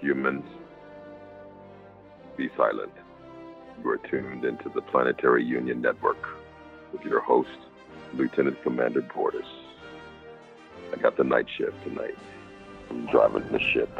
Humans, be silent. You are tuned into the Planetary Union Network with your host, Lieutenant Commander Bortus. I got the night shift tonight. I'm driving the ship.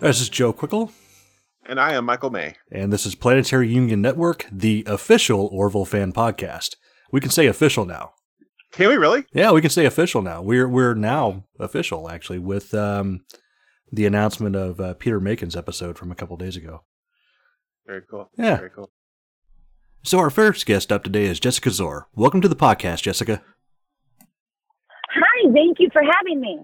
This is Joe Quickle. And I am Michael May. And this is Planetary Union Network, the official Orville fan podcast. We can say official now. Can we really? Yeah, we can say official now. We're now official, actually, with the announcement of Peter Macon's episode from a couple days ago. Very cool. Yeah. Very cool. So our first guest up today is Jessica Szohr. Welcome to the podcast, Jessica. Hi, thank you for having me.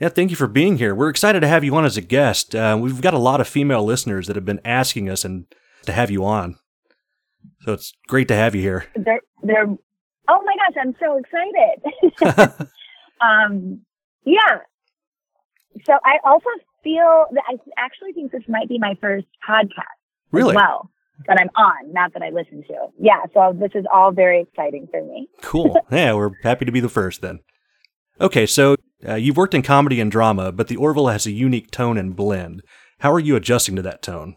Yeah, thank you for being here. We're excited to have you on as a guest. We've got a lot of female listeners that have been asking us and to have you on. So it's great to have you here. Oh my gosh, I'm so excited. Yeah. So I also feel that I actually think this might be my first podcast. Really? Well, that I'm on, not that I listen to. Yeah, so this is all very exciting for me. Cool. Yeah, we're happy to be the first then. Okay, so you've worked in comedy and drama, but The Orville has a unique tone and blend. How are you adjusting to that tone?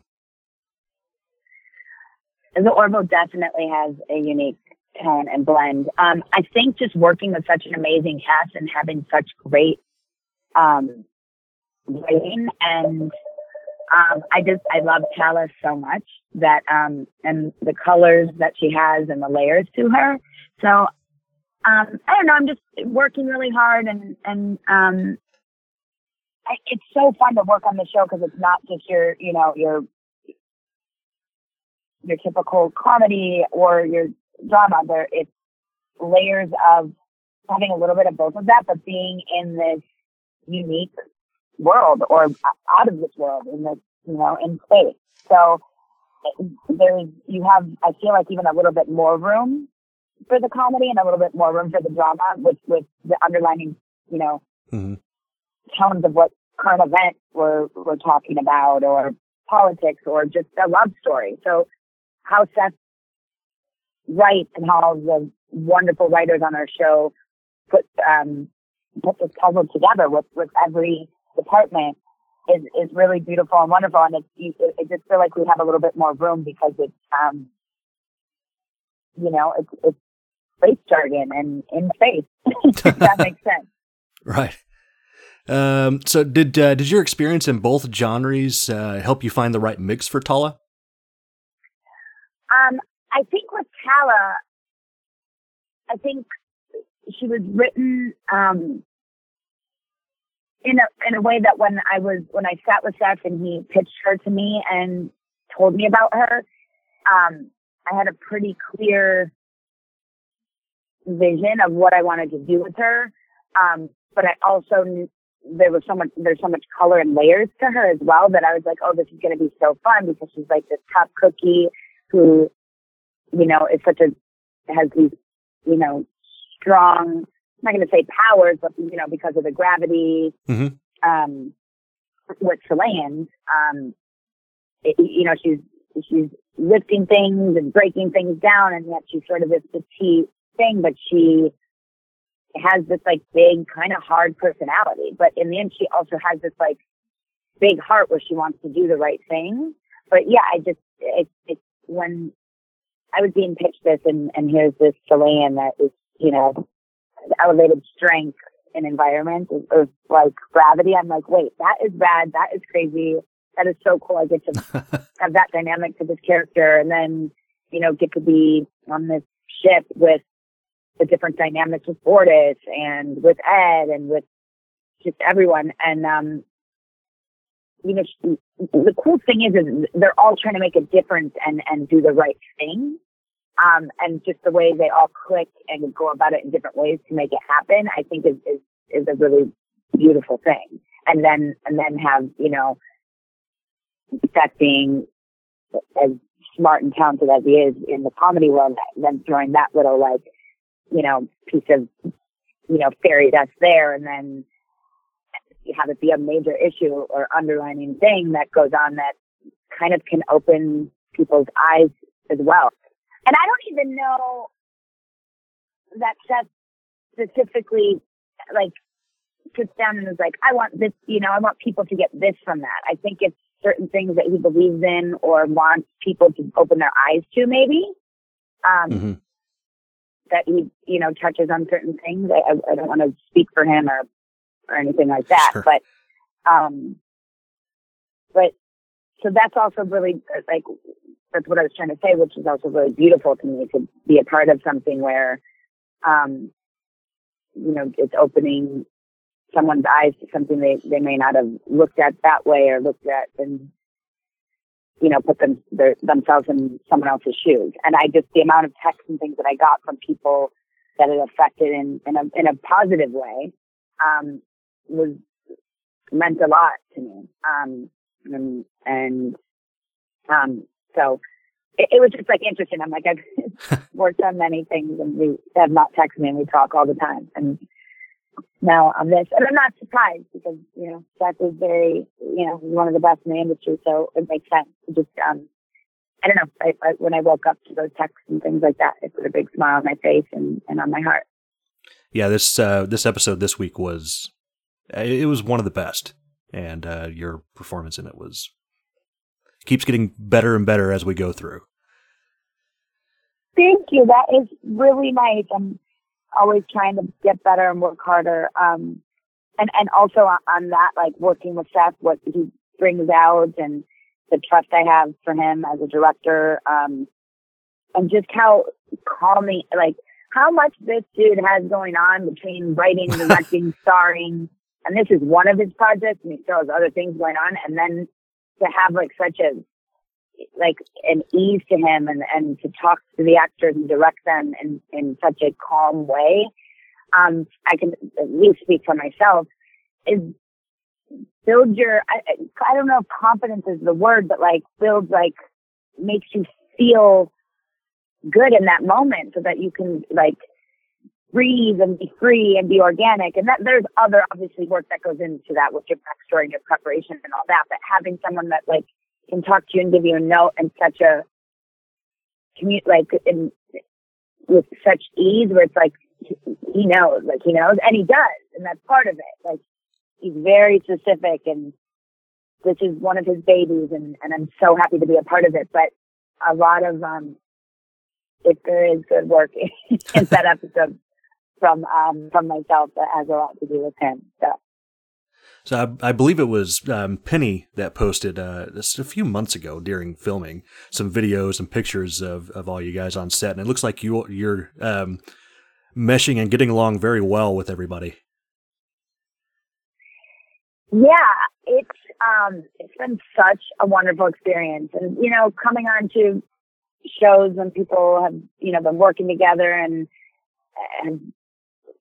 The Orville definitely has a unique tone and blend. I think just working with such an amazing cast and having such great writing, and I love Talla so much that and the colors that she has and the layers to her. So. I don't know. I'm just working really hard, and it's so fun to work on the show because it's not just your typical comedy or your drama. It's layers of having a little bit of both of that, but being in this unique world or out of this world in this in space. So I feel like even a little bit more room for the comedy and a little bit more room for the drama with the underlining, tones of what current event we're talking about or politics or just a love story. So how Seth writes and how the wonderful writers on our show put this puzzle together with every department is really beautiful and wonderful. And it just feel like we have a little bit more room because it's space jargon and in space. If that makes sense. Right. So did your experience in both genres help you find the right mix for Talla? I think with Talla, she was written in a way that when I sat with Seth and he pitched her to me and told me about her, I had a pretty clear vision of what I wanted to do with her. But I also knew there's so much color and layers to her as well that I was like, oh, this is going to be so fun because she's like this tough cookie who, has these, strong, I'm not going to say powers, but, because of the gravity, with Chileans, she's lifting things and breaking things down, and yet she's sort of this petite thing, but she has this like big kind of hard personality, but in the end she also has this like big heart where she wants to do the right thing. But yeah, when I was being pitched this and here's this Chilean that is elevated strength in environment of like gravity, I'm like, wait, that is rad, that is crazy. That is so cool. I get to have that dynamic to this character and then, get to be on this ship with the different dynamics with Bortus and with Ed and with just everyone. And, the cool thing is they're all trying to make a difference and do the right thing. And just the way they all click and go about it in different ways to make it happen, I think is a really beautiful thing. and then have, you know, that being as smart and talented as he is in the comedy world, then throwing that little, like, you know, piece of, you know, fairy dust there, and then you have it be a major issue or underlining thing that goes on that kind of can open people's eyes as well. And I don't even know that Seth specifically, like, sits down and is like, I want this, you know, I want people to get this from that. I think it's certain things that he believes in or wants people to open their eyes to, maybe. That he, you know, touches on certain things. I don't want to speak for him or anything like that. Sure. But so that's also really, like, that's what I was trying to say, which is also really beautiful to me, to be a part of something where, you know, it's opening someone's eyes to something they may not have looked at that way, or looked at and, you know, put themselves in someone else's shoes. And I just, the amount of texts and things that I got from people that it affected in a positive way, was meant a lot to me. So it was just, like, interesting. I'm like, I've worked on many things, and we have not texted me, and we talk all the time. And now on this, and I'm not surprised, because, you know, Seth is very, you know, one of the best in the industry, so it makes sense. It just, I don't know, I, when I woke up to those texts and things like that, it put a big smile on my face and on my heart. Yeah, this episode this week was, it was one of the best, and your performance in it was, keeps getting better and better as we go through. Thank you. That is really nice. I'm always trying to get better and work harder. And also on that, like, working with Seth, what he brings out and the trust I have for him as a director, and just how calming, like, how much this dude has going on between writing, directing, starring, and this is one of his projects, and he still has other things going on, and then to have, like, such a, like, an ease to him, and to talk to the actors and direct them in such a calm way, I can at least speak for myself, is build your, I don't know if confidence is the word, but, like, build, like, makes you feel good in that moment, so that you can, like, breathe and be free and be organic. And that there's other, obviously, work that goes into that with your backstory and your preparation and all that, but having someone that, like, can talk to you and give you a note and such a commute, like, in with such ease, where it's like he knows, and he does, and that's part of it. Like, he's very specific, and this is one of his babies, and I'm so happy to be a part of it. But a lot of if there is good work in that episode from myself, that has a lot to do with him. So I believe it was Penny that posted this a few months ago during filming some videos and pictures of all you guys on set, and it looks like you're meshing and getting along very well with everybody. Yeah, it's been such a wonderful experience, and, you know, coming on to shows when people have, you know, been working together and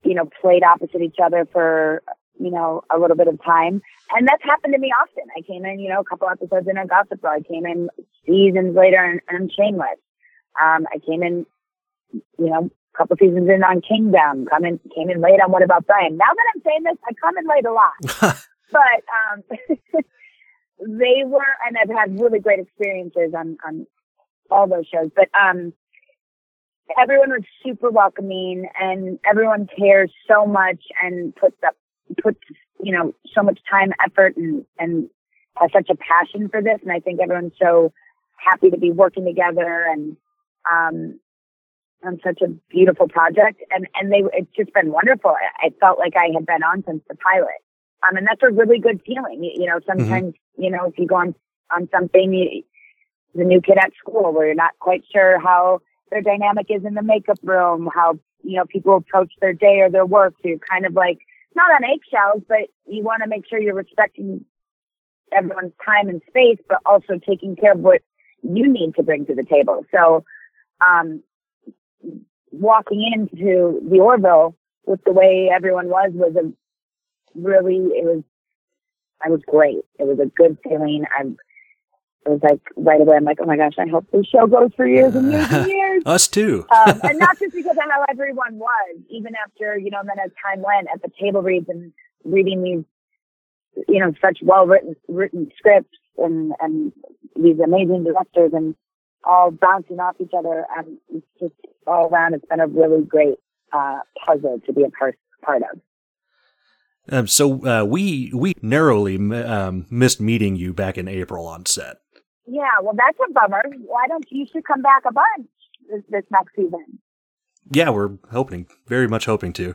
you know, played opposite each other for, you know, a little bit of time. And that's happened to me often. I came in, you know, a couple episodes in on Gossip Girl. I came in seasons later on Shameless. I came in, you know, a couple seasons in on Kingdom. Came in late on What About Brian. Now that I'm saying this, I come in late a lot. But they were, and I've had really great experiences on all those shows. But everyone was super welcoming, and everyone cares so much and puts you know, so much time, effort, and has such a passion for this. And I think everyone's so happy to be working together and on such a beautiful project. And it's just been wonderful. I felt like I had been on since the pilot. And that's a really good feeling. You know, sometimes, you know, if you go on something, the new kid at school, where you're not quite sure how their dynamic is in the makeup room, how, you know, people approach their day or their work. So you're kind of, like, not on eggshells, but you want to make sure you're respecting everyone's time and space, but also taking care of what you need to bring to the table. So, walking into the Orville with the way everyone was a really, it was I was great. It was a good feeling. It was like right away, I'm like, oh my gosh, I hope this show goes for years and years and years. Us too. And not just because I know everyone was, even after, you know, and then as time went at the table reads and reading these, you know, such well-written scripts and these amazing directors and all bouncing off each other. It's just all around, it's been a really great puzzle to be a part of. So we narrowly missed meeting you back in April on set. Yeah, well, that's a bummer. Why don't you should come back a bunch this next season? Yeah, we're hoping, very much hoping to.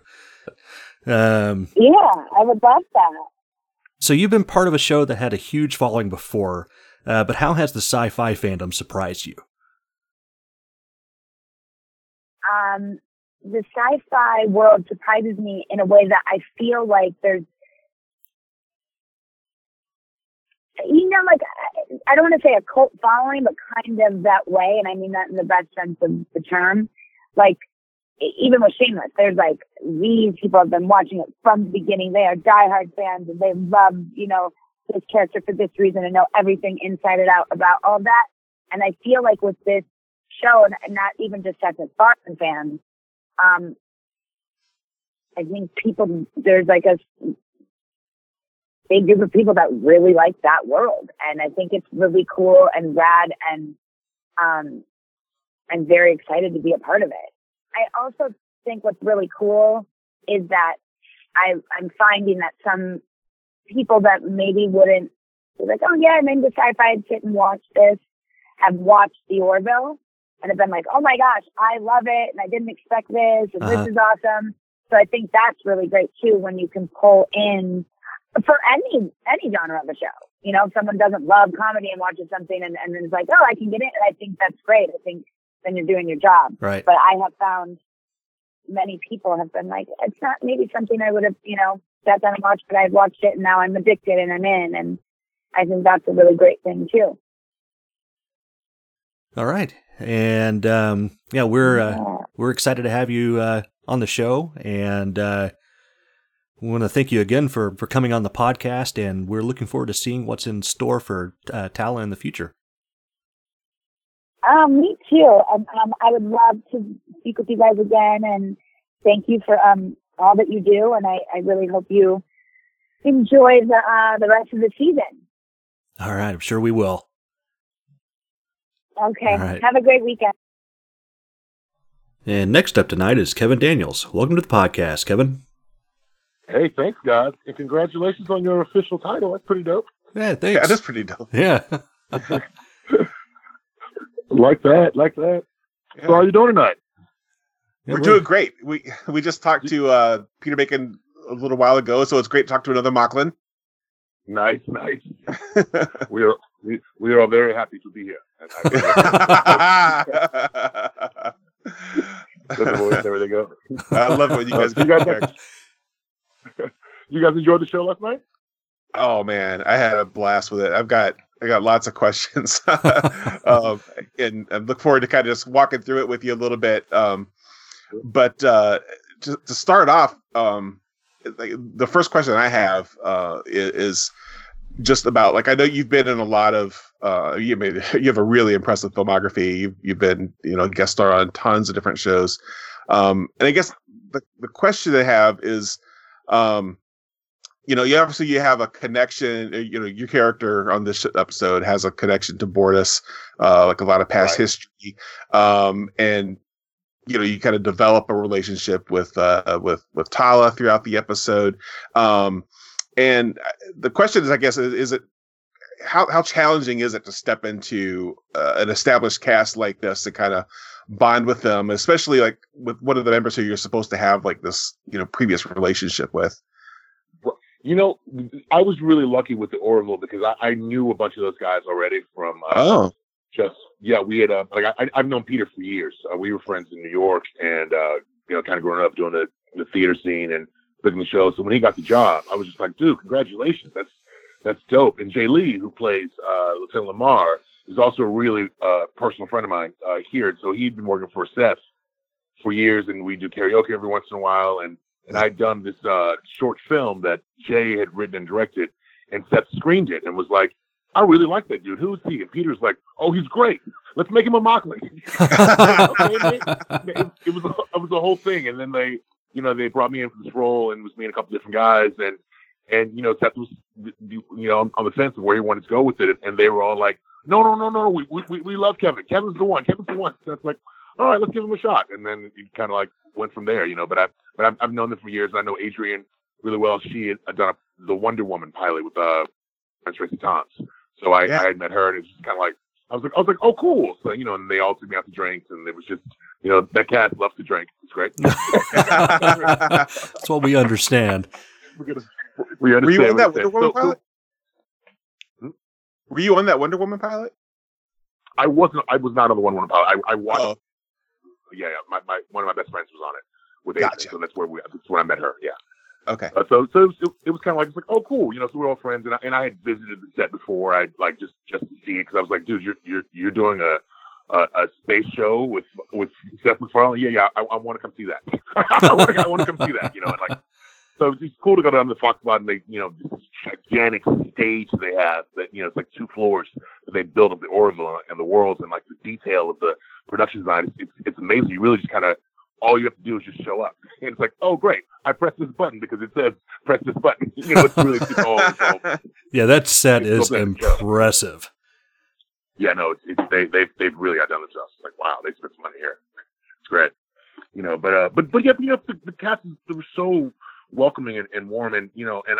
Yeah, I would love that. So you've been part of a show that had a huge following before, but how has the sci-fi fandom surprised you? The sci-fi world surprises me in a way that I feel like there's, you know, like, I don't want to say a cult following, but kind of that way. And I mean that in the best sense of the term. Like, even with Shameless, there's like, these people have been watching it from the beginning. They are diehard fans and they love, you know, this character for this reason and know everything inside and out about all that. And I feel like with this show, and not even just Seth MacFarlane fans, I think people, there's like a big group of people that really like that world. And I think it's really cool and rad, and I'm very excited to be a part of it. I also think what's really cool is that I'm finding that some people that maybe wouldn't be like, oh yeah, I'm into sci-fi and sit and watch this, have watched The Orville. And I've been like, oh my gosh, I love it. And I didn't expect this. And This is awesome. So I think that's really great too, when you can pull in for any genre of a show. You know, if someone doesn't love comedy and watches something and then it's like, oh, I can get in. And I think that's great. I think then you're doing your job. Right. But I have found many people have been like, it's not maybe something I would have, you know, sat down and watched, but I've watched it and now I'm addicted and I'm in. And I think that's a really great thing too. All right. And, yeah, we're excited to have you, on the show, and, we want to thank you again for coming on the podcast, and we're looking forward to seeing what's in store for, Talla in the future. Me too. I would love to speak with you guys again, and thank you for, all that you do. And I really hope you enjoy the rest of the season. All right. I'm sure we will. Okay. Right. Have a great weekend. And next up tonight is Kevin Daniels. Welcome to the podcast, Kevin. Hey, thanks, guys. And congratulations on your official title. That's pretty dope. Yeah, thanks. Yeah, that is pretty dope. Yeah. Like that. Yeah. So how are you doing tonight? Yeah, we're doing great. We just talked to Peter Macon a little while ago, so it's great to talk to another Moclan. Nice. We are very happy to be here. There they go. I love what you guys do. You guys enjoyed the show last night? Oh man, I had a blast with it. I got lots of questions, and I look forward to kind of just walking through it with you a little bit. But to start off, the first question I have is just about, like, I know you've been in a lot of you have a really impressive filmography. You've been, you know, guest star on tons of different shows, and I guess the question I have is, you know, you obviously you have a connection. You know, your character on this episode has a connection to Bortus, like a lot of past history, and you know, you kind of develop a relationship with Talla throughout the episode. And the question is, I guess, is it how challenging is it to step into an established cast like this and kind of bond with them, especially like with one of the members who you're supposed to have like this, you know, previous relationship with? You know, I was really lucky with The Orville because I knew a bunch of those guys already from we had I've known Peter for years. We were friends in New York, and you know, kind of growing up doing the theater scene and booking the show. So when he got the job, I was just like, dude, congratulations. That's dope. And Jay Lee, who plays Lieutenant LaMarr, is also a really personal friend of mine here. So he'd been working for Seth for years, and we do karaoke every once in a while. And I'd done this short film that Jay had written and directed, And Seth screened it and was like, I really like that dude. Who is he? And Peter's like, oh, he's great. Let's make him a Moclan. it was a whole thing. And then they, you know, they brought me in for this role, and it was me and a couple different guys. And you know, Seth was, you know, on the fence of where he wanted to go with it. And they were all like, no. We love Kevin. Kevin's the one. So it's like, all right, let's give him a shot. And then it kind of like went from there, you know, but I've known them for years. I know Adrienne really well. She had done the Wonder Woman pilot with Tracy Toms. So I had met her, and it was just kind of like, I was like, oh, cool. So, you know, and they all took me out to drinks, and it was just, you know, that cat loves to drink. It's great. That's what we understand. Were you on that Wonder Woman pilot? Were you on that Wonder Woman pilot? I was not on the Wonder Woman pilot. I watched. Oh. Yeah. My one of my best friends was on it with Adrienne, gotcha. So that's when I met her. Yeah. Okay. So it was kind of like, it's like, oh, cool. You know, so we're all friends. And I had visited the set before. I like just to see it, because I was like, dude, you're doing a space show with Seth MacFarlane. Yeah. I want to come see that. I want to come see that. You know, and like, so it's cool to go down to the Fox lot, and they, you know, this gigantic stage they have that, you know, it's like 2 floors that they built of the Orville and the Worlds, and like the detail of the production design. It's amazing. You really just kind of, all you have to do is just show up. And it's like, oh, great. I pressed this button because it says press this button. You know, it's really all. Yeah, that set is impressive. Yeah, no, they've really got done themselves. It's like, wow, they spent some money here. It's great. You know, but yeah, you know, the cast, they were so welcoming and warm, and, you know, and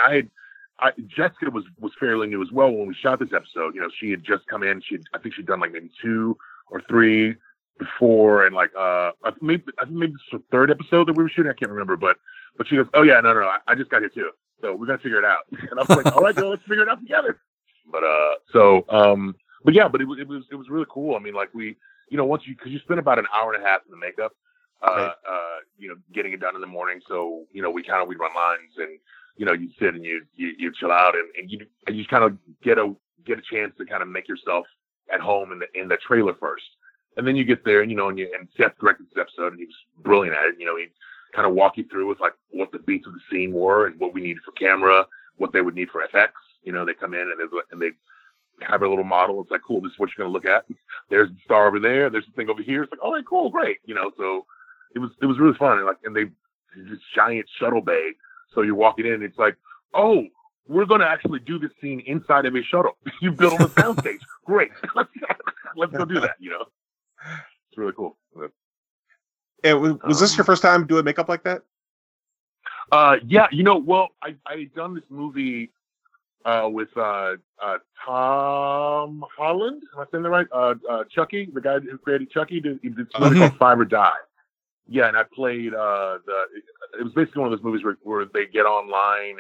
I Jessica was fairly new as well when we shot this episode. You know, she had just come in. I think she'd done like maybe 2 or 3 before, and like I think maybe it's the 3rd episode that we were shooting. I can't remember, but she goes, oh yeah, no, I just got here too, so we're gonna figure it out. And I was like, all right, girl, let's figure it out together. But it was really cool. I mean, like, we, you know, once you, because you spend about an hour and a half in the makeup, right. You know, getting it done in the morning. So, you know, we run lines, and, you know, you sit and you chill out, and you just kind of get a chance to kind of make yourself at home in the trailer first. And then you get there, and, you know, and Seth directed this episode, and he was brilliant at it. You know, he kind of walk you through with like what the beats of the scene were, and what we needed for camera, what they would need for FX. You know, they come in and they have a little model. It's like, cool, this is what you're going to look at. There's the star over there. There's the thing over here. It's like, all right, cool, great. You know, so it was really fun. And like, and they this giant shuttle bay. So you're walking in, and it's like, oh, we're going to actually do this scene inside of a shuttle. You built on the soundstage. Great. Let's go do that. You know. It's really cool. And was this your first time doing makeup like that? Yeah, you know, well, I had done this movie with Tom Holland. Am I saying that right? Chucky, the guy who created Chucky, did a movie called Five or Die. Yeah, and I played It was basically one of those movies where they get online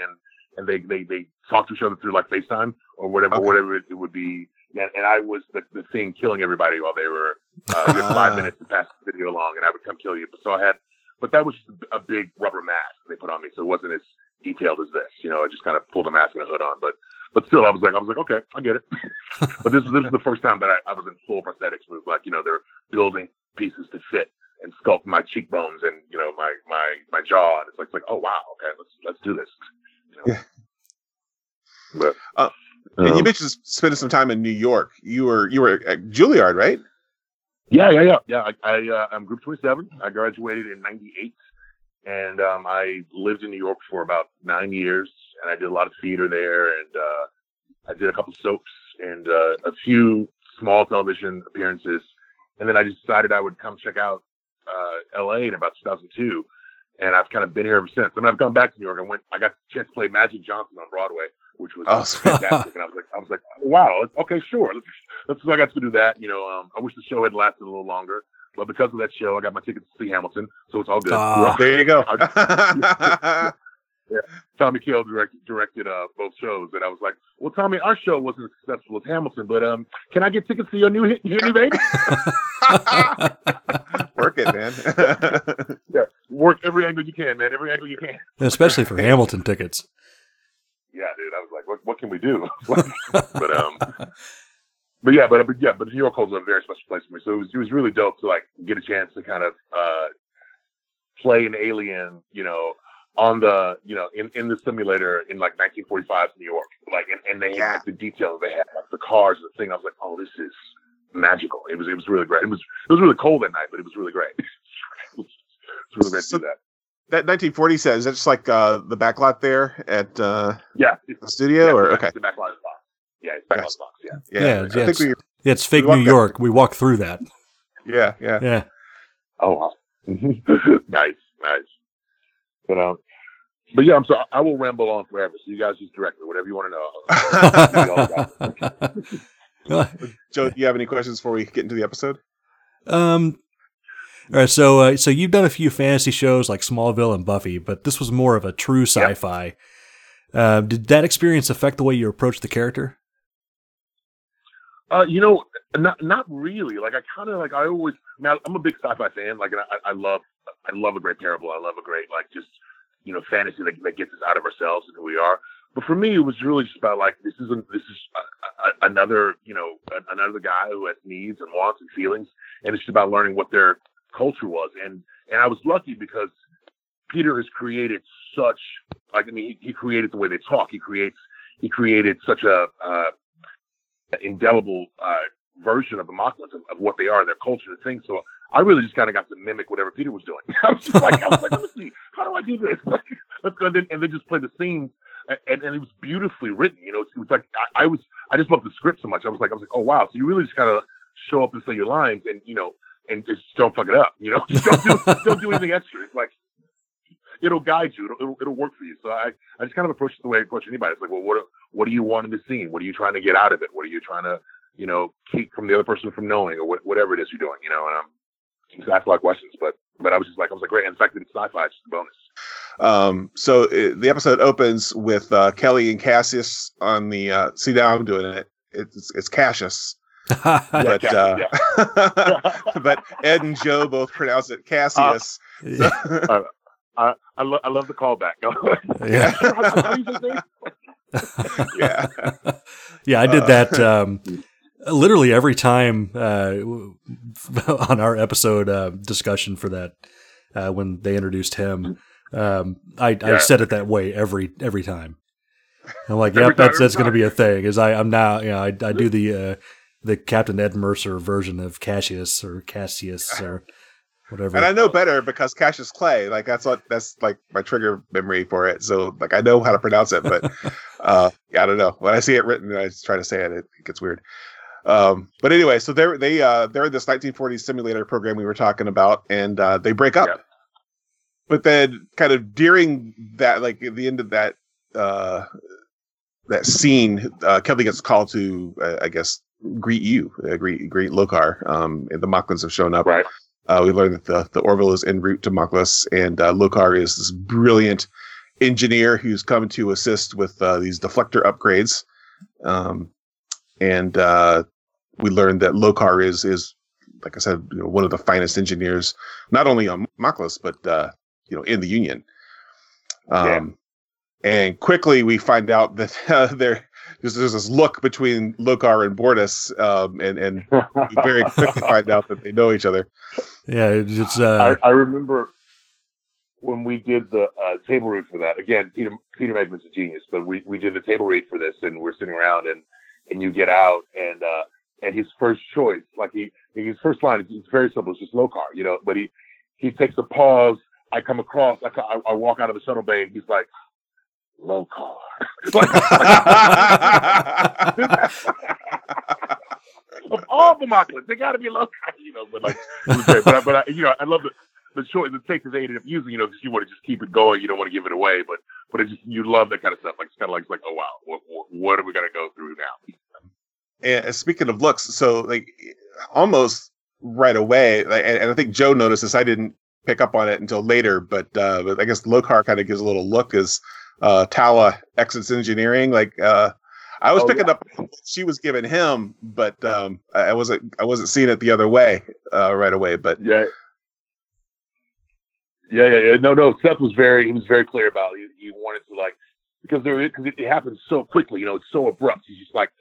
and they talk to each other through like FaceTime or whatever, okay. Whatever it would be. And I was the thing killing everybody while they were you had 5 minutes to pass the video along, and I would come kill you. But that was just a big rubber mask they put on me, so it wasn't as detailed as this. You know, I just kind of pulled a mask and a hood on. But still, I was like, okay, I get it. But this was the first time that I was in full prosthetics. It was like, you know, they're building pieces to fit and sculpt my cheekbones and, you know, my jaw. And it's like, oh wow, okay, let's do this. You know? Yeah. But. And you mentioned spending some time in New York. You were at Juilliard, right? Yeah. I'm Group 27. I graduated in '98, and I lived in New York for about 9 years. And I did a lot of theater there, and I did a couple soaps and a few small television appearances. And then I decided I would come check out L.A. in about 2002, and I've kind of been here ever since. And I've gone back to New York. I got a chance to play Magic Johnson on Broadway, which was fantastic. And I was like, wow, okay, sure. I got to do that. You know, I wish the show had lasted a little longer, but because of that show, I got my tickets to see Hamilton, so it's all good. There you go. Yeah. Tommy Kiel directed both shows, and I was like, well, Tommy, our show wasn't as successful as Hamilton, but can I get tickets to your new hit, baby? Work it, man. Yeah, work every angle you can, man. Every angle you can. Especially for Hamilton tickets. Yeah, dude. I was like, what can we do? but New York holds a very special place for me. So it was really dope to like get a chance to kind of play an alien, you know, on the, you know, in the simulator in like 1945 New York, like, and they had the details they had, like the cars and the thing. I was like, oh, this is magical. It was really great. It was really cold that night, but it was really great. It's really great to do that. That 1940 set, is that just like the back lot there at the studio? Yeah, or okay. The back lot of Fox. Yeah, it's back lot of Fox, I think it's fake New York. We walked through that. Yeah. Oh, wow. Nice. But yeah, I'm sorry. I will ramble on forever. So you guys just direct me, whatever you want to know. Joe, do you have any questions before we get into the episode? All right, so you've done a few fantasy shows like Smallville and Buffy, but this was more of a true sci-fi. Yep. Did that experience affect the way you approached the character? Not really. Like I'm a big sci-fi fan. Like, and I love a great parable. I love a great fantasy that gets us out of ourselves and who we are. But for me, it was really just about another guy who has needs and wants and feelings, and it's just about learning what their culture was. And I was lucky because Peter has created such he created the way they talk. He created such a indelible version of the Mocklans of what they are, their culture, and things. So I really just kind of got to mimic whatever Peter was doing. I was like, let me see, how do I do this? Let's go. And they just played the scenes, and it was beautifully written. I just loved the script so much. I was like, oh wow. So you really just kind of show up and say your lines, and just don't fuck it up. Just don't do anything extra. It's like, it'll guide you. It'll work for you. So I just kind of approach it the way I approach anybody. It's like, well, what do you want in the scene? What are you trying to get out of it? What are you trying to keep from the other person from knowing, or whatever it is you're doing? And I asked a lot of questions, but I was like, great. And the fact that it's sci-fi, it's just a bonus. The episode opens with Kelly and Cassius on the. See, now I'm doing it. It's Cassius. But Ed and Joe both pronounce it Cassius. I love the callback. Yeah. I did that literally every time on our episode discussion for that when they introduced him. I said it that way every time. I'm like, yep, that's going to be a thing. Is I'm now I do the Captain Ed Mercer version of Cassius or. Whatever. And I know better because Cassius Clay, that's my trigger memory for it. So I know how to pronounce it, but I don't know. When I see it written, I just try to say it. It gets weird. But anyway, so they're in this 1940s simulator program we were talking about, and they break up. Yep. But then, kind of during that, at the end of that that scene, Kelly gets called to, greet Lokar. And the Mocklans have shown up. Right. We learned that the Orville is en route to Mocklus, and Lokar is this brilliant engineer who's come to assist with these deflector upgrades. We learned that Lokar is, like I said, one of the finest engineers, not only on Mocklus, but in the Union. And quickly we find out that there's this look between Lokar and Bortus, and we very quickly find out that they know each other. Yeah, it's. I remember when we did the table read for that. Again, Peter Macon's a genius, but we did the table read for this, and we're sitting around, and you get out, and his first choice, his first line, it's very simple. It's just Lokar, But he takes a pause. I come across. I walk out of the shuttle bay, and he's like, Lokar. Of all the Mocklans, they got to be Lokar, But I love the choice, the take that they ended up using, because you want to just keep it going, you don't want to give it away, but it just, you love that kind of stuff. It's like, oh wow, what are we gonna go through now? And speaking of looks, so almost right away, and I think Joe noticed this. I didn't pick up on it until later, but I guess Lokar kind of gives a little look as. Talla exits engineering. I was picking up what she was giving him, but I wasn't seeing it the other way right away. But yeah. No. Seth was very clear about it. He wanted to because it happens so quickly. It's so abrupt. He's just like,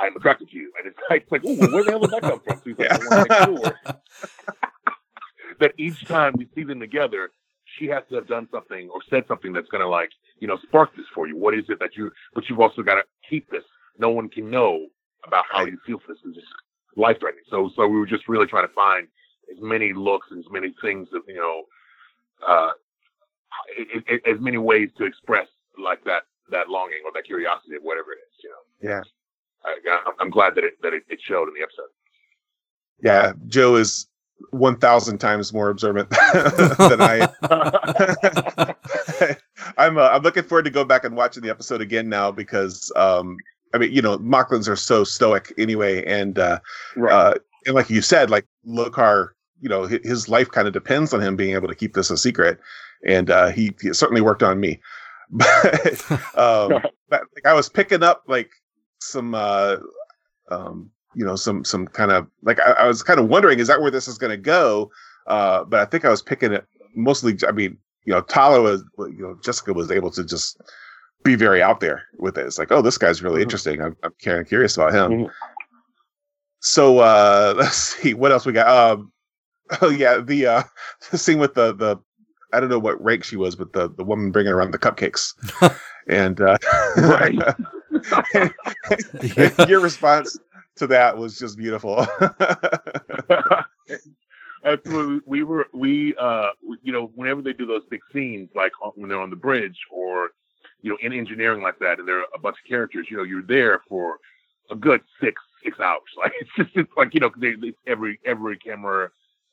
I'm attracted to you, and it's like, ooh, where the hell did that come from? So he's like, I want to make sure that each time we see them together, she has to have done something or said something that's going to, like, you know, spark this for you. What is it that you, but you've also got to keep this. No one can know about how you feel for this. It's just life threatening. So we were just really trying to find as many looks and as many things that, you know, as many ways to express like that longing or that curiosity of whatever it is, you know? Yeah. I'm glad that it showed in the episode. Yeah. Joe is 1,000 times more observant than I am. I'm looking forward to go back and watching the episode again now because, I mean, you know, Moclans are so stoic anyway. And like you said, like Lokar, you know, his life kind of depends on him being able to keep this a secret. And he certainly worked on me. But like, I was picking up like some, you know, some kind of like, I was kind of wondering, is that where this is going to go? But I think I was picking it mostly. I mean, you know, Talla was, you know, Jessica was able to just be very out there with it. It's like, oh, this guy's really interesting. I'm kind of curious about him. Mm-hmm. So let's see what else we got. The scene with the I don't know what rank she was, but the woman bringing around the cupcakes, and right. Yeah. Your response to that was just beautiful. Absolutely, we you know, whenever they do those big scenes, like when they're on the bridge or, you know, in engineering like that, and there are a bunch of characters, you know, you're there for a good six hours. Like it's like, you know, they, every camera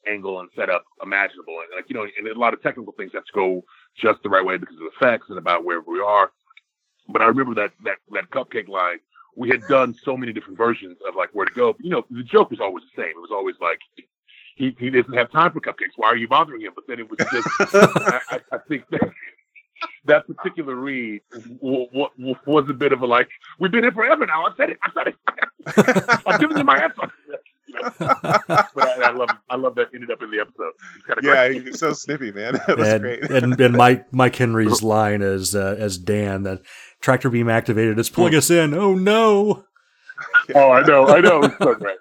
angle and setup imaginable, and like, you know, and a lot of technical things have to go just the right way because of the effects and about wherever we are. But I remember that cupcake line. We had done so many different versions of like where to go. But, you know, the joke was always the same. It was always like he doesn't have time for cupcakes. Why are you bothering him? But then it was just I think that particular read was a bit of a like, we've been here forever now. I said it. I'm giving you my answer. But I love that ended up in the episode. Yeah, great. You're so snippy, man. That was great. And Mike Henry's line as Dan, that tractor beam activated, it's pulling us in. Oh no! Oh, I know. It's so great.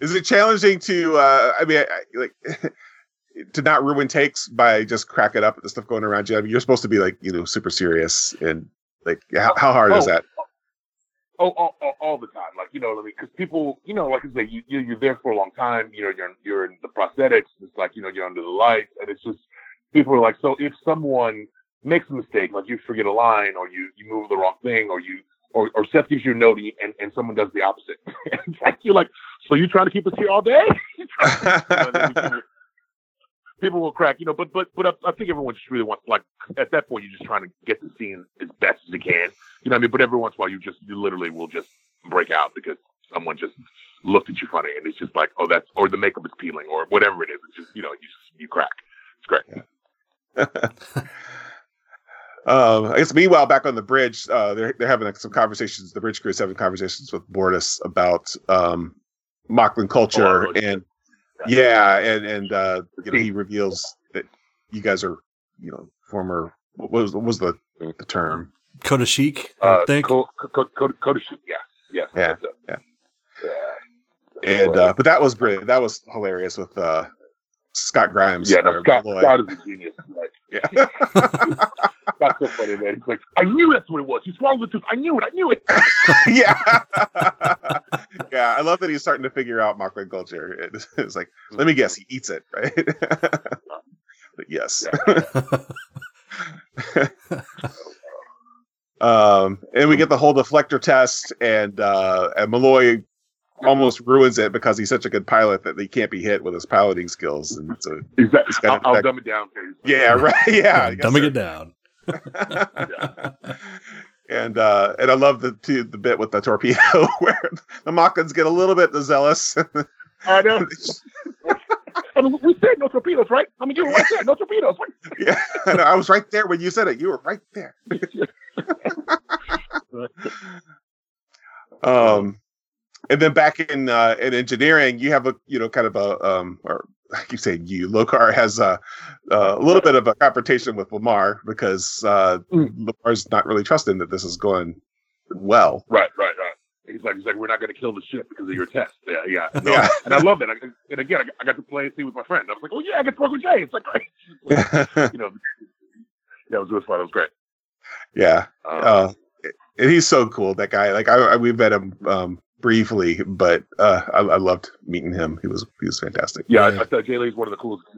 Is it challenging to? I mean, like to not ruin takes by just crack it up at the stuff going around you. I mean, you're supposed to be like, you know, super serious, and like how hard is that? Oh, all the time, like, you know what I mean? Because people, you know, like I say, you're there for a long time. You know, you're in the prosthetics. It's like, you know, you're under the lights, and it's just people are like. So if someone makes a mistake, like you forget a line, or you move the wrong thing, or you or Seth gives you a note and someone does the opposite, it's like you're like, so you trying to keep us here all day? People will crack, you know, but I think everyone just really wants, like, at that point, you're just trying to get the scene as best as you can. You know what I mean? But every once in a while, you literally will just break out because someone just looked at you funny, and it's just like, oh, that's, or the makeup is peeling, or whatever it is. It's just, you know, you crack. It's great. Yeah. I guess meanwhile, back on the bridge, they're having like, some conversations, the bridge crew is having conversations with Bortus about Moclan culture, and yeah, and you know, he reveals that you guys are, you know, former. What was the term? Kodashik, I think. Kodashik, yeah. Yeah. And but that was brilliant. That was hilarious with Scott Grimes. Yeah, no, Scott is a genius. Right? Yeah, that's so funny, man. It's like, I knew that's what it was. You swallowed the tooth. I knew it. Yeah. Yeah, I love that he's starting to figure out Moclan culture. It's like, let me guess, he eats it, right? But yes. And we get the whole deflector test, and Malloy almost ruins it because he's such a good pilot that he can't be hit with his piloting skills. And so I'll dumb it down for you. Yeah, right. Yeah, dumbing it down. Yeah. And I love the bit with the torpedo where the Moclans get a little bit zealous. I know. I mean, we said no torpedoes, right? I mean, you were right there. No torpedoes, right? Yeah, I was right there when you said it. You were right there. And then back in engineering, you have a, you know, kind of a or I keep saying you, Lokar has a little bit of a confrontation with LaMarr because LaMarr's not really trusting that this is going well. Right. He's like, we're not going to kill the ship because of your test. Yeah. And I love it. And again, I got to play and see with my friend. I was like, oh yeah, I got to work with Jay. It's like great. That was really fun. It was great. Yeah. And he's so cool, that guy. Like we met him briefly, but I loved meeting him. He was fantastic. Yeah, I thought Jay Lee's one of the coolest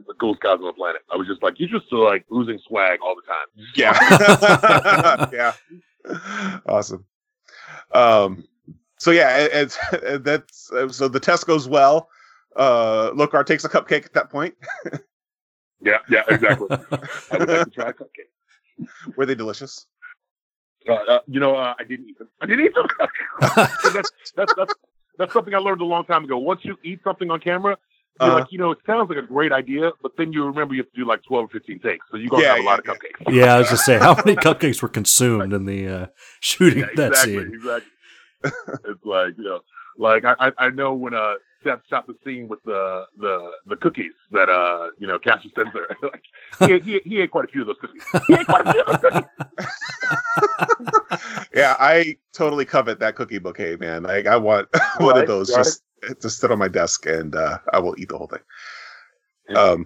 guys on the planet. I was just like, you're just like oozing swag all the time. Yeah. Yeah. Awesome. So yeah, so the test goes well. Lokar takes a cupcake at that point. yeah, exactly. I would like to try a cupcake. Were they delicious? I didn't eat them. That's something I learned a long time ago. Once you eat something on camera, you're like, it sounds like a great idea, but then you remember you have to do like 12 or 15 takes, so you're going to have a lot of cupcakes. Yeah, I was just saying, how many cupcakes were consumed in the shooting that scene? Exactly. It's like, I know when Seth shot the scene with the cookies that Cassius sends her. He ate quite a few of those cookies. Yeah, I totally covet that cookie bouquet, man. Like I want one of those to sit on my desk, and I will eat the whole thing. Yeah.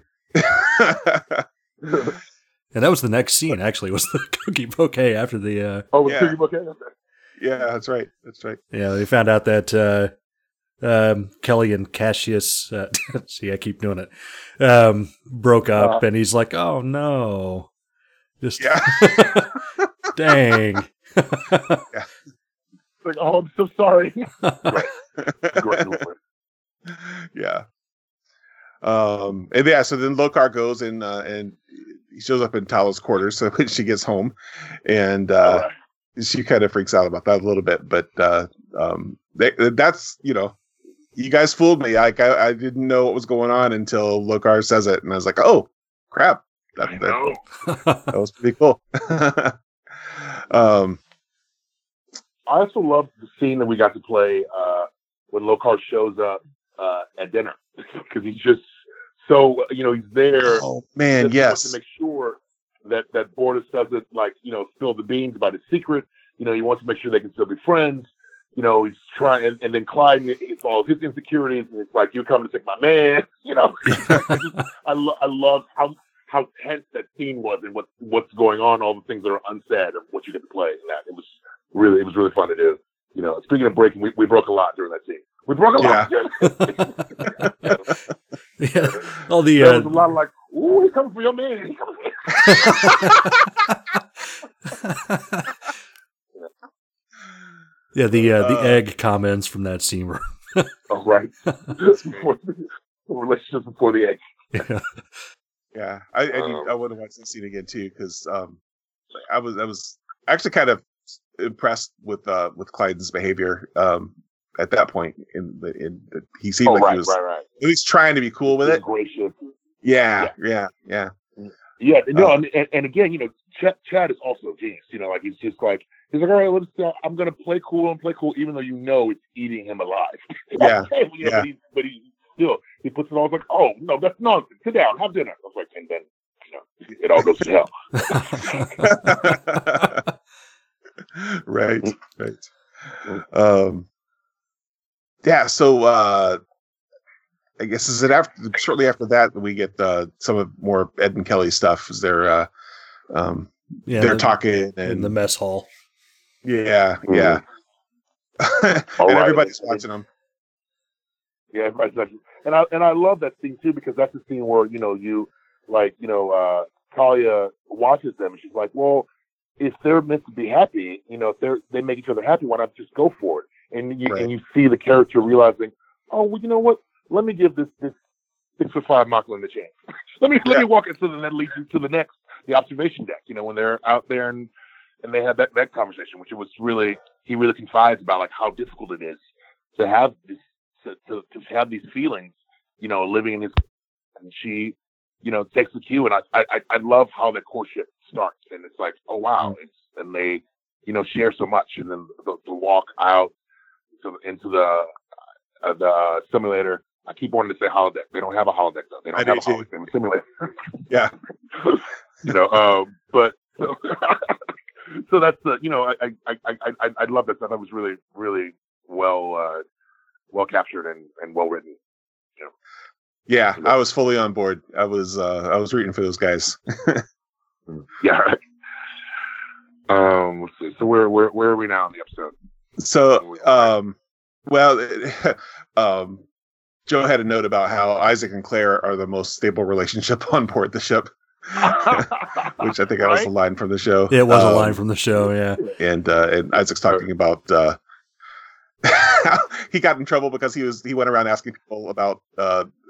And that was the next scene. Actually, was the cookie bouquet after the? Cookie bouquet. Yeah, that's right. Yeah, they found out that. Kelly and Cassius, see, I keep doing it, broke up, and he's like, oh no. Dang. Like, oh, I'm so sorry. Yeah. And yeah, so then Lokar goes and he shows up in Tala's quarters, so when she gets home, and, she kind of freaks out about that a little bit, but, that's, you guys fooled me. Like I didn't know what was going on until Lokar says it, and I was like, "Oh, crap! That was pretty cool." I also loved the scene that we got to play when Lokar shows up at dinner, because he's just so he's there. Oh man, yes. To make sure that Bortus doesn't spill the beans about his secret. He wants to make sure they can still be friends. He's trying, and then Klyden, it's all his insecurities, and it's like, you're coming to take my man, I love how tense that scene was, and what's going on, all the things that are unsaid of what you get to play, and that it was really fun to do. Speaking of breaking, we broke a lot during that scene. We broke a lot. Yeah. All the there was a lot of like, ooh, he's coming for your man. He's coming for your man. Yeah, the egg comments from that scene were. Oh, right. Relationships before the egg. Yeah. I want to watch that scene again too, because I was actually kind of impressed with Klyden's behavior at that point. In he seemed like he was at least trying to be cool with it. Gracious. Yeah. Yeah, no, and again, Chad is also a genius. He's just like, all right, I'm going to play cool, even though it's eating him alive. Yeah. But he puts it on, like, oh, no, that's nonsense. Sit down, have dinner. I was like, and then, it all goes to hell. Right. Yeah, so, I guess shortly after that we get some of more Ed and Kelly stuff. Is there they're talking in the mess hall. Yeah. Mm-hmm. And everybody's watching them. Yeah, everybody's watching. And I love that scene too, because that's the scene where Talia watches them and she's like, well, if they're meant to be happy, if they make each other happy, why not just go for it? And you see the character realizing, oh, well, you know what? Let me give this 6'5" Moclan the chance. Let me walk it, so then that leads you to the observation deck. When they're out there and they have that conversation, which it was really, he really confides about like how difficult it is to have this, to have these feelings, living in his, and she, takes the cue, and I love how the courtship starts, and it's like, oh wow, and they, share so much, and then the walk out into the simulator. I keep wanting to say holodeck. They don't have a holodeck, though. They don't have a holodeck. They have a simulator. Yeah. But so that's the, I love that stuff. That was really, really well captured and well written. You know. Yeah, I was fully on board. I was rooting for those guys. Yeah. Right. Let's see. So where are we now in the episode? So Joe had a note about how Isaac and Claire are the most stable relationship on board the ship, which I think that was a line from the show. Yeah, it was a line from the show. Yeah, and Isaac's talking about he got in trouble because he went around asking people about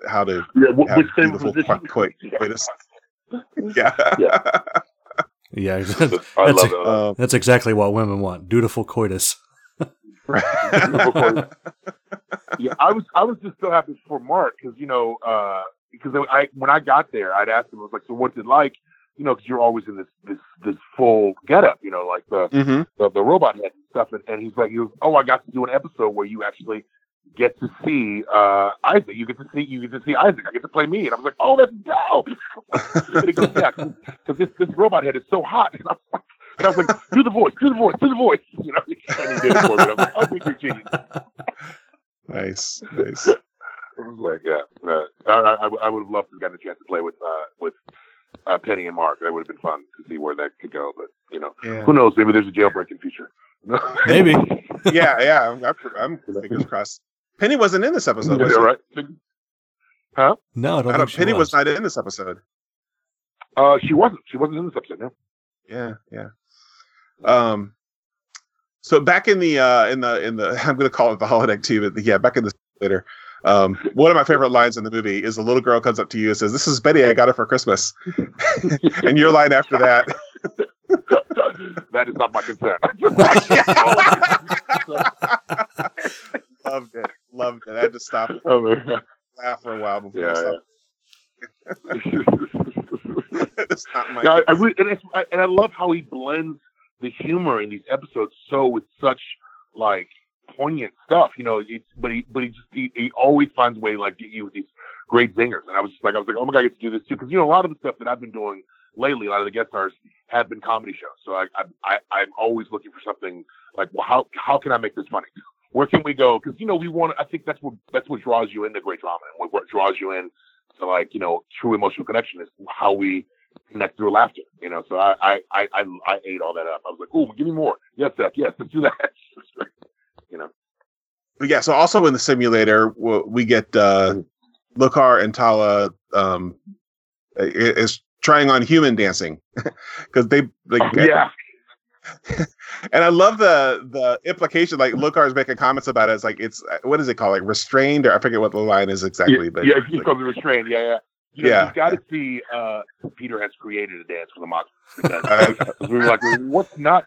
how to have beautiful coitus. Yeah. That's exactly what women want: dutiful coitus. Yeah, I was just so happy for Mark because when I got there, I'd asked him, I was like, so what's it like? You know, because you're always in this full getup, you know, like the robot head and stuff. And he's like, I got to do an episode where you actually get to see Isaac. You get to see Isaac. I get to play me. And I was like, oh, let's go. And he goes, yeah, because this robot head is so hot. And I was like, do the voice. You know, and he did it for me. I was like, oh, you're genius. Nice. I was like, yeah. I would have loved to have gotten a chance to play with Penny and Mark. That would have been fun to see where that could go. But, you know, Who knows? Maybe there's a jailbreaking feature. Maybe. Yeah. I'm fingers crossed. Penny wasn't in this episode. Was right? Huh? No, I don't think Penny was not in this episode. She wasn't. She wasn't in this episode, no. Yeah. So back in the I'm going to call it the holodeck too, but back in the later, one of my favorite lines in the movie is a little girl comes up to you and says, "This is Betty. I got her for Christmas." And your line after that, "That is not my concern." Loved it. I had to stop laugh for a while before I stopped. That's not my concern. I love how he blends the humor in these episodes so with such like poignant stuff, you know. But he always finds a way to, like, get you with these great zingers. And I was like, oh my god, I get to do this too, because, you know, a lot of the stuff that I've been doing lately, a lot of the guest stars have been comedy shows. So I'm always looking for something like, well, how can I make this funny? Where can we go? Because, you know, I think that's what draws you into great drama, and what draws you in to, like, you know, true emotional connection is how we connect through laughter, you know. So I ate all that up. I was like, "Oh, give me more! Yes, Seth. Yes, let's do that." You know. But yeah. So also in the simulator, we get Lokar and Talla is trying on human dancing because they like. Yeah. And I love the implication. Like, Lokar is making comments about it. It's like, it's, what is it called? Like, restrained, or I forget what the line is exactly. Yeah, it's like, called restrained. Yeah. You know, you've got to see Peter has created a dance for the Moclan. We were like, what's not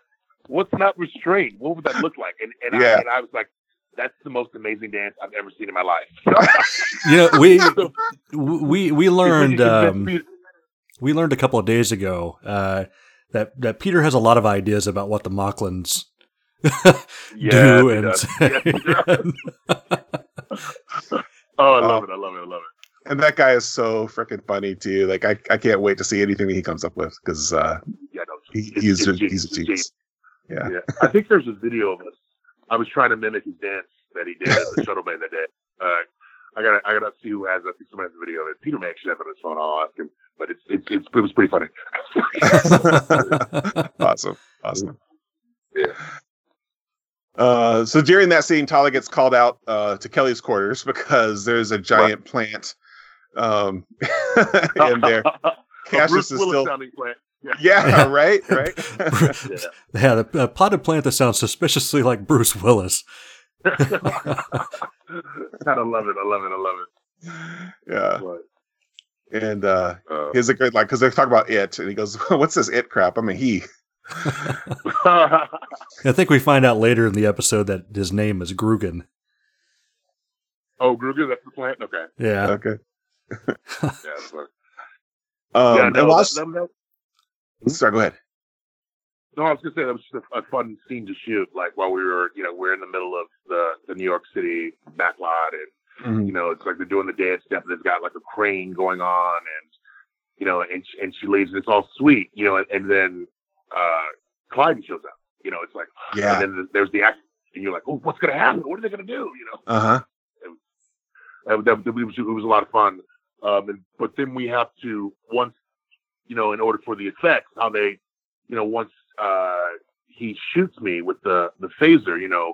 restrained? What would that look like? And I was like, that's the most amazing dance I've ever seen in my life. We learned a couple of days ago that Peter has a lot of ideas about what the Moclans do and say. Oh, I love it. And that guy is so freaking funny too. Like, I can't wait to see anything that he comes up with because he's a genius. Yeah. I think there's a video of us. I was trying to mimic his dance that he did at the shuttle bay that day. I gotta see who has it. I think somebody has a video of it. Peter Macon has it on his phone. I'll ask him. But it was pretty funny. Awesome. Yeah. So during that scene, Talla gets called out to Kelly's quarters because there's a giant plant. In there, Cassius is still plant. Yeah. right. Yeah, a potted plant that sounds suspiciously like Bruce Willis. I love it. Yeah, but, and here's a good line because they're talking about it, and he goes, "What's this it crap?" I'm a he. I think we find out later in the episode that his name is Grogan. Oh, Grogan, that's the plant. Okay. Yeah. Okay. Yeah, sorry. Sorry, go ahead. No, I was gonna say that was just a fun scene to shoot. Like, while we were, you know, we're in the middle of the New York City back lot, and you know, it's like they're doing the dance step, and it's got like a crane going on, and you know, and she leaves, and it's all sweet, you know, and then Klyden shows up. You know, it's like, and then there's the act. and you're like, oh, what's going to happen? What are they going to do? You know? Uh-huh. It was a lot of fun. But then we have to, once, you know, in order for the effects, how they, you know, once he shoots me with the phaser, you know,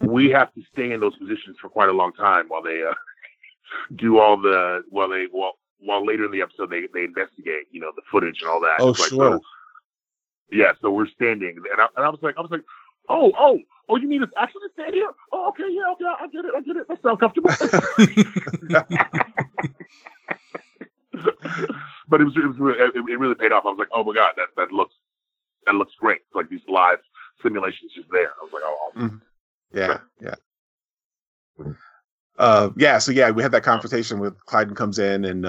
we have to stay in those positions for quite a long time while they do all the, while later in the episode they investigate, you know, the footage and all that. Oh, sure. Like, so, yeah, so we're standing, and I was like, oh, you mean us actually to stand here? Oh, okay, yeah, okay, I get it. That sounds comfortable. But it really paid off. I was like, oh my god, that looks great. It's like these live simulations just there. I was like, oh, awesome. Mm-hmm. Yeah. So we had that confrontation with Klyden comes in and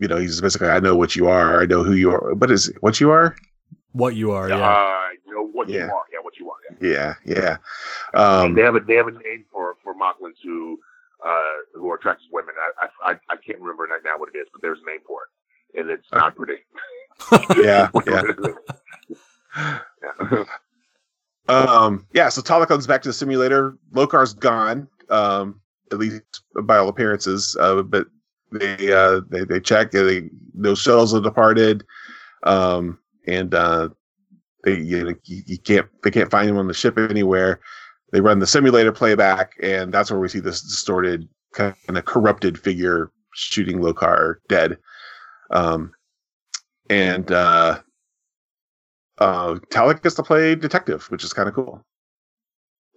you know, he's basically, I know what you are. I know who you are. But is it what you are? What you are, yeah. You know what you are. Yeah, what you are. Yeah, yeah. Yeah. They have a name for Moclans who are attracted to women. I can't remember right now what it is, but there's a name for it, and it's not pretty. Yeah, yeah. Yeah. So Talla comes back to the simulator. Lokar's gone, at least by all appearances, but. They check. Those shuttles have departed, and they can't find him on the ship anywhere. They run the simulator playback, and that's where we see this distorted, kind of corrupted figure shooting Lokar dead. And Talla gets to play detective, which is kind of cool.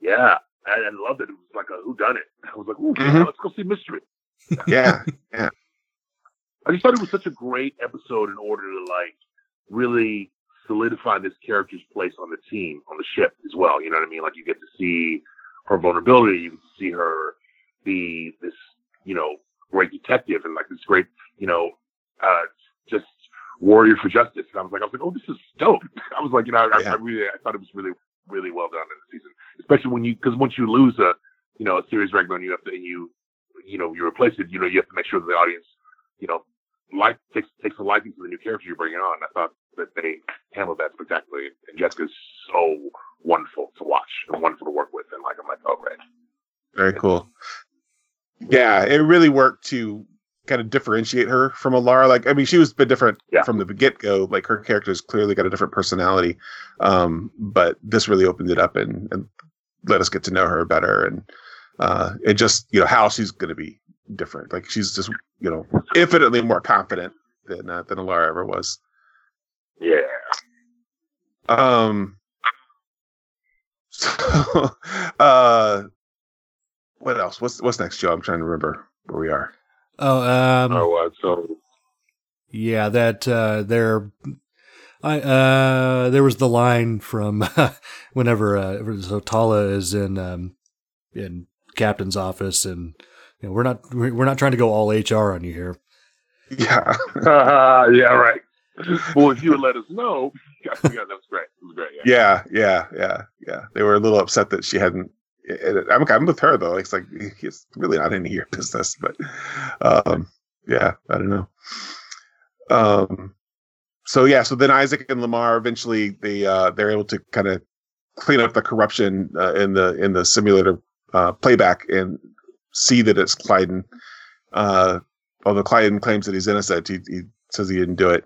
Yeah, I loved it. It was like a whodunit. I was like, ooh, mm-hmm. Let's go see mystery. yeah. I just thought it was such a great episode in order to like really solidify this character's place on the team, on the ship as well. You know what I mean? Like you get to see her vulnerability, you get to see her be this, you know, great detective and like this great, you know, just warrior for justice. And I was like, oh, this is dope. I was like, you know, I thought it was really, really well done in the season, especially because once you lose a series regular, and you replace it, you know, you have to make sure that the audience, you know, takes a liking to the new character you're bringing on. I thought that they handled that spectacularly. And Jessica's so wonderful to watch and wonderful to work with. And like, I'm like, oh, right. Very cool. Yeah, it really worked to kind of differentiate her from Alara. Like, I mean, she was a bit different from the get-go. Like, her character's clearly got a different personality. But this really opened it up and let us get to know her better. And and just, you know, how she's going to be different. Like, she's just, you know, infinitely more confident than Alara ever was. Yeah. So, what else? What's next, Joe? I'm trying to remember where we are. There was the line from whenever Talla is in captain's office, and you know, we're not trying to go all HR on you here. Yeah, yeah, right. Well, if you would let us know, yeah, that was great. It was great. Yeah. They were a little upset that she hadn't. I'm with her though. It's like it's really not into your business, but yeah, I don't know. So then Isaac and LaMarr eventually they're able to kind of clean up the corruption in the simulator playback and see that it's Klyden. Although Klyden claims that he's innocent, he says he didn't do it.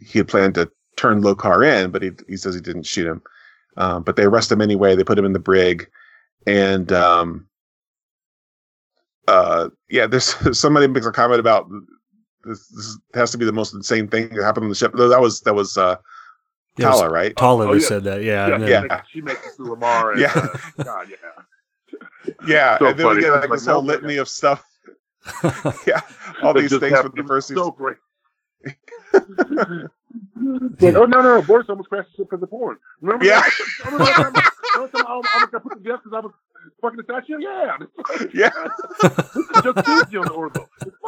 He had planned to turn Lokar in, but he says he didn't shoot him. But they arrest him anyway. They put him in the brig, and there's somebody makes a comment about this has to be the most insane thing that happened on the ship. That was Talla, right? Talla said that, yeah. She makes it to LaMarr. And, God, yeah. Yeah, so and then funny. We get like this whole litany of stuff. Yeah, all these things from the first season. So great. Like, oh, no, Bortus almost crashed the ship because of porn. Remember that? Yeah. I almost got put to death because I was fucking a statue? Yeah. Yeah. Just Tuesday on the Orville. It's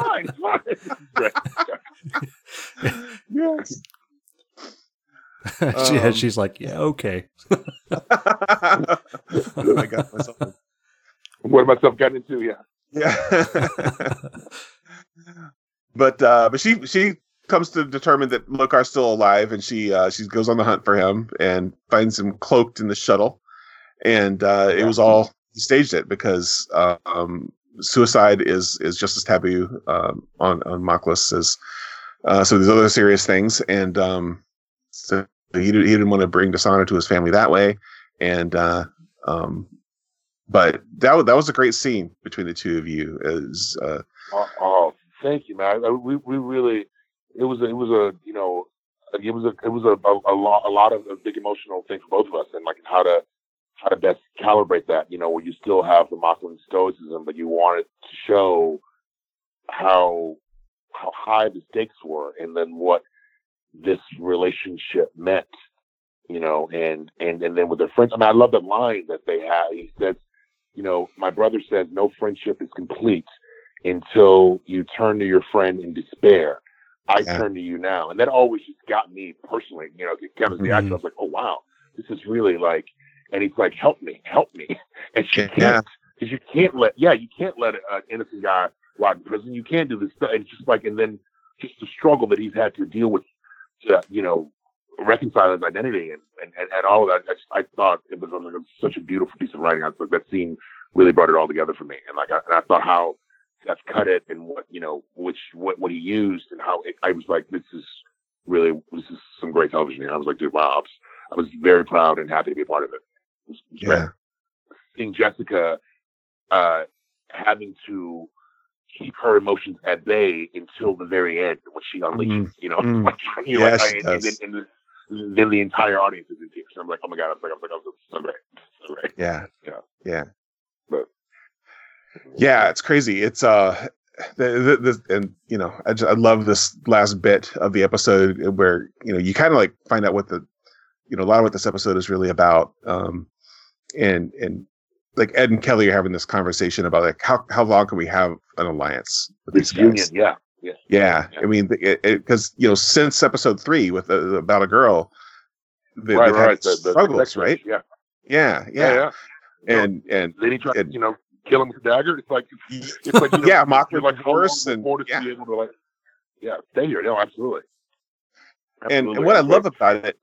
fine. Yes. She's like, yeah, okay. I got myself. What have myself gotten into? Yeah. But she comes to determine that Lokar's still alive, and she goes on the hunt for him and finds him cloaked in the shuttle, And it was all, he staged it because suicide is just as taboo on Mocklist as so there's other serious things. And so he didn't want to bring dishonor to his family that way. And but that was a great scene between the two of you. Is oh, thank you, man. We really, it was a big emotional thing for both of us, and like how to best calibrate that, you know, where you still have the Moclan stoicism, but you wanted to show how high the stakes were, and then what this relationship meant, you know, and then with their friends. I mean, I love the line that they have. He says, you know, my brother says, no friendship is complete until you turn to your friend in despair. I turn to you now. And that always just got me personally, you know, Kevin's the actor. I was like, oh, wow, this is really like, and he's like, help me. And she can't, because you can't let an innocent guy rot in prison. You can't do this stuff. And it's just like, and then just the struggle that he's had to deal with, to, you know, reconcile his identity and all of that. I thought it was like such a beautiful piece of writing. I was like, that scene really brought it all together for me. And like, I thought how Seth cut it and what, you know, what he used and how I was like, this is some great television. And I was like, dude, wow, I was very proud and happy to be a part of it. Yeah. Seeing Jessica having to keep her emotions at bay until the very end when she unleashes, you know, and then the entire audience is in tears. I'm like, oh my god, I'm so great. So great. Yeah. But yeah, it's crazy. It's and you know, I love this last bit of the episode where, you know, you kind of like find out what the, you know, a lot of what this episode is really about. And like Ed and Kelly are having this conversation about like, how long can we have an alliance with these guys? Yeah. I mean, because, you know, since episode 3 with About a Girl, they've had struggles, the right? Yeah. And then he tried, you know, kill him with a dagger. It's like you know, yeah, Moclan, like, horse and yeah. Be able to like, yeah, stay here. No, absolutely. And what I love about it,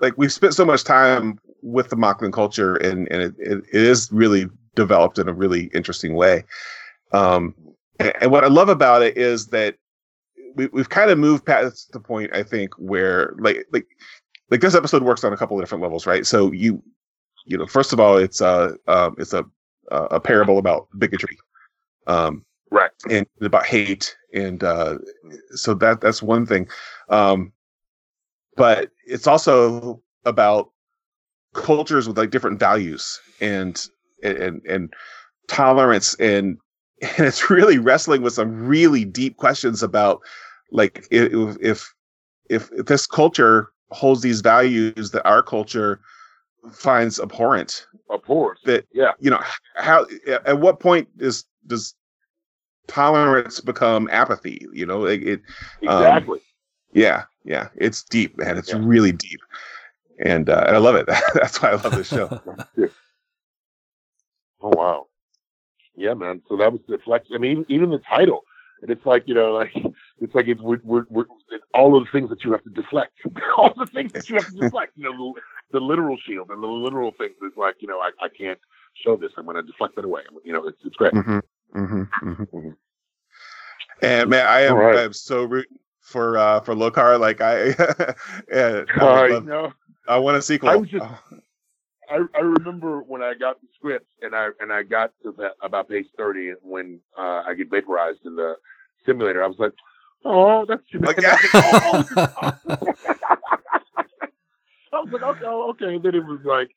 like we've spent so much time with the Moclan culture, and it is really developed in a really interesting way. And what I love about it is that we've kind of moved past the point, I think, where like this episode works on a couple of different levels, right? So you know, first of all, it's a parable about bigotry, right, and about hate, and so that's one thing. But it's also about cultures with like different values and tolerance, and it's really wrestling with some really deep questions about like if this culture holds these values that our culture finds abhorrent. Of course. That, yeah. You know, how, at what point does tolerance become apathy? You know, it exactly. Yeah. It's deep, man. It's really deep. And I love it. That's why I love this show. Oh, wow. Yeah, man. So that was the flex. I mean, even the title, and it's like, you know, like, it's like, it's all of the things that you have to deflect, you know, the literal shield and the literal things is like, you know, I can't show this. I'm going to deflect it away. You know, it's great. Mm-hmm. And man, I am so rooting for Lokar. Like I want a sequel. I remember when I got the script and I got to that about page 30 when I get vaporized in the simulator. I was like, oh, that's too bad. I was like, okay. And then it was like,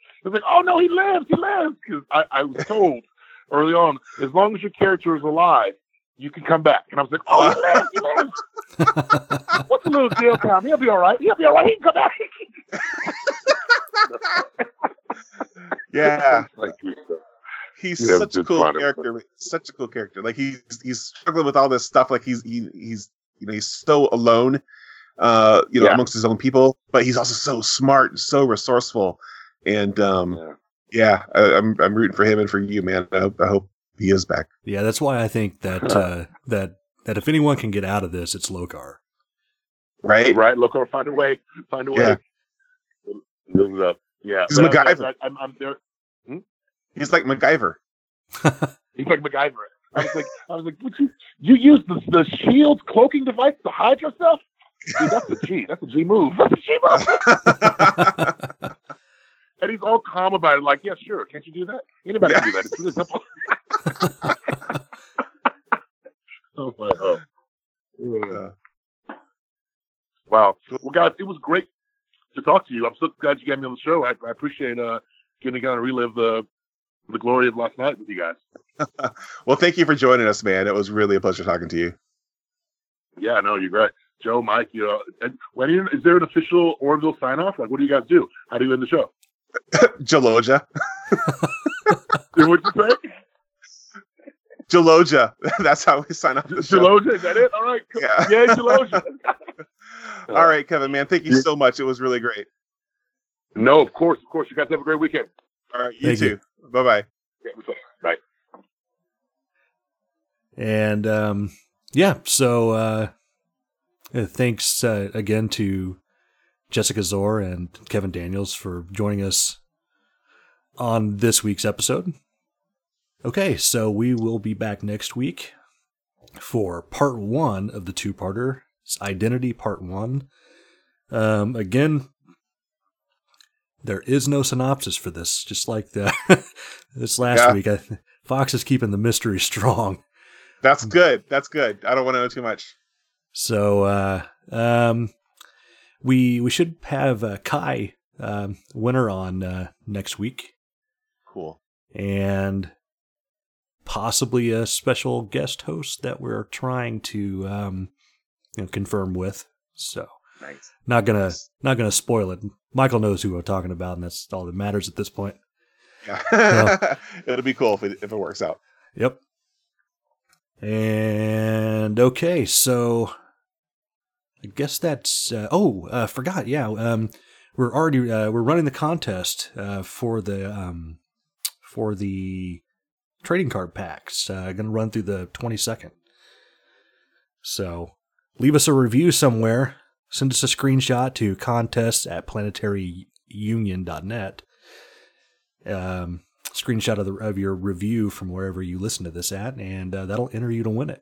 oh no, he lives. Because I was told early on, as long as your character is alive, you can come back. And I was like, oh, he lives. What's a little jail time? He'll be all right. He can come back. Yeah. He's such a cool character. Like he's struggling with all this stuff. Like he's you know, he's so alone, you know, amongst his own people, but he's also so smart and so resourceful. And I'm rooting for him and for you, man. I hope he is back. Yeah, that's why I think that that if anyone can get out of this, it's Lokar. Right? Lokar, find a way. Brings up. Yeah, he's MacGyver. I'm there. Hmm? He's like MacGyver. He's like MacGyver. I was like, you use the shield cloaking device to hide yourself? Dude, that's a G. That's a G move. And he's all calm about it. Like, yeah, sure. Can't you do that? Anybody can do that. It's really simple. Oh my God. Yeah. Wow. Well, guys, it was great to talk to you. I'm so glad you got me on the show. I appreciate getting to kind of relive the glory of last night with you guys. Well, thank you for joining us, man. It was really a pleasure talking to you. Yeah, no, you're great. Joe, Mike, you know, and is there an official Orville sign-off? Like, what do you guys do? How do you end the show? Ja'loja. What'd you say? Ja'loja. That's how we sign off the show. Ja'loja, is that it? All right. Yeah. Yay, Ja'loja. All right, Kevin, man. Thank you so much. It was really great. No, of course. Of course. You guys have a great weekend. All right. You too. Bye-bye. Yeah, bye. And, so... thanks again to Jessica Szohr and Kevin Daniels for joining us on this week's episode. Okay, so we will be back next week for part one of the two-parter. It's Identity Part 1. Again, there is no synopsis for this, just like this last week. Fox is keeping the mystery strong. That's good. That's good. I don't want to know too much. So we should have Kai Winter on next week. Cool. And possibly a special guest host that we're trying to confirm with. So nice. Not gonna spoil it. Michael knows who we're talking about, and that's all that matters at this point. Yeah. It'll be cool if it works out. Yep. And okay, so. I guess that's. Forgot. Yeah, we're already we're running the contest for the trading card packs. Going to run through the 22nd. So leave us a review somewhere. Send us a screenshot to contests@planetaryunion.net. Screenshot of your review from wherever you listen to this at, and that'll enter you to win it.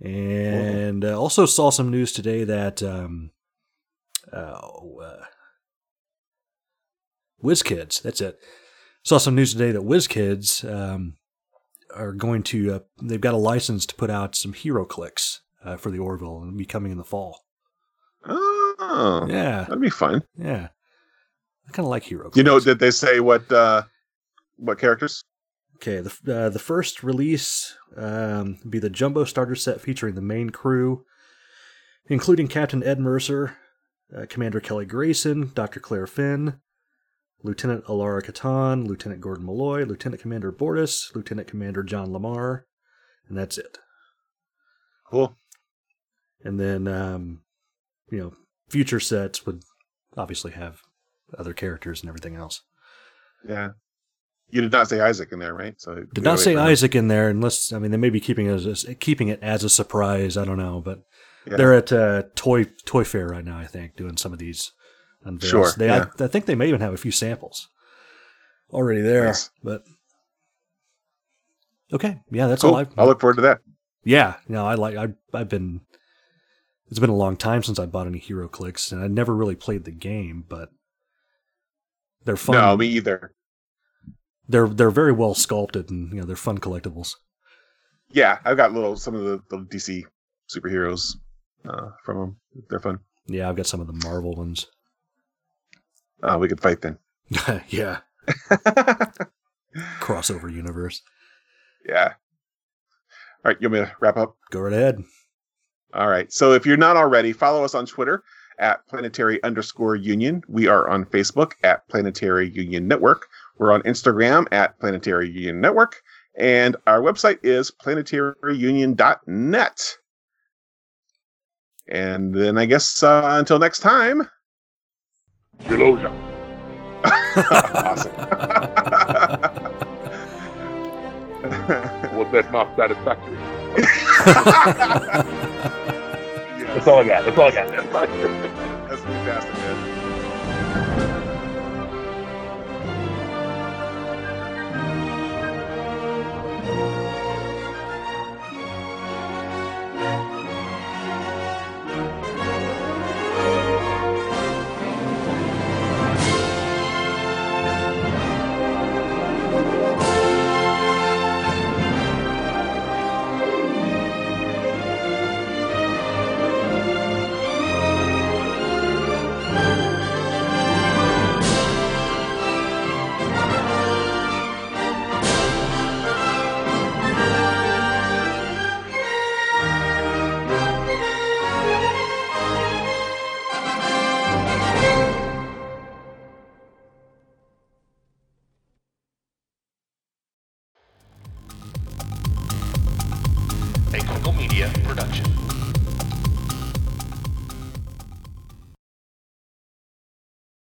And also saw some news today that WizKids, that's it. Saw some news today that WizKids are going to, they've got a license to put out some HeroClix for the Orville, and it'll be coming in the fall. Oh, yeah. That'd be fun. Yeah. I kind of like HeroClix. You know, did they say what characters? Okay, the first release would be the Jumbo Starter Set featuring the main crew, including Captain Ed Mercer, Commander Kelly Grayson, Dr. Claire Finn, Lieutenant Alara Catan, Lieutenant Gordon Malloy, Lieutenant Commander Bortus, Lieutenant Commander John LaMarr, and that's it. Cool. And then, future sets would obviously have other characters and everything else. Yeah. You did not say Isaac in there, right? So did not say Isaac in there, unless they may be keeping it as a surprise. I don't know, but they're at Toy Fair right now, I think, doing some of these unveils. Sure, I think they may even have a few samples already there. Nice. But okay, yeah, that's cool. All. I look forward to that. Yeah, no, It's been a long time since I bought any HeroClix, and I never really played the game, but they're fun. No, me either. They're very well sculpted, and they're fun collectibles. Yeah, I've got some of the DC superheroes from them. They're fun. Yeah, I've got some of the Marvel ones. We could fight then. Yeah. Crossover universe. Yeah. All right, you want me to wrap up? Go right ahead. All right. So if you're not already, follow us on Twitter at @planetary_union. We are on Facebook at Planetary Union Network. We're on Instagram at Planetary Union Network, and our website is planetaryunion.net. And then I guess until next time, Ja'loja. Awesome. Was that not satisfactory? That's all I got. That's fantastic, man. Media production.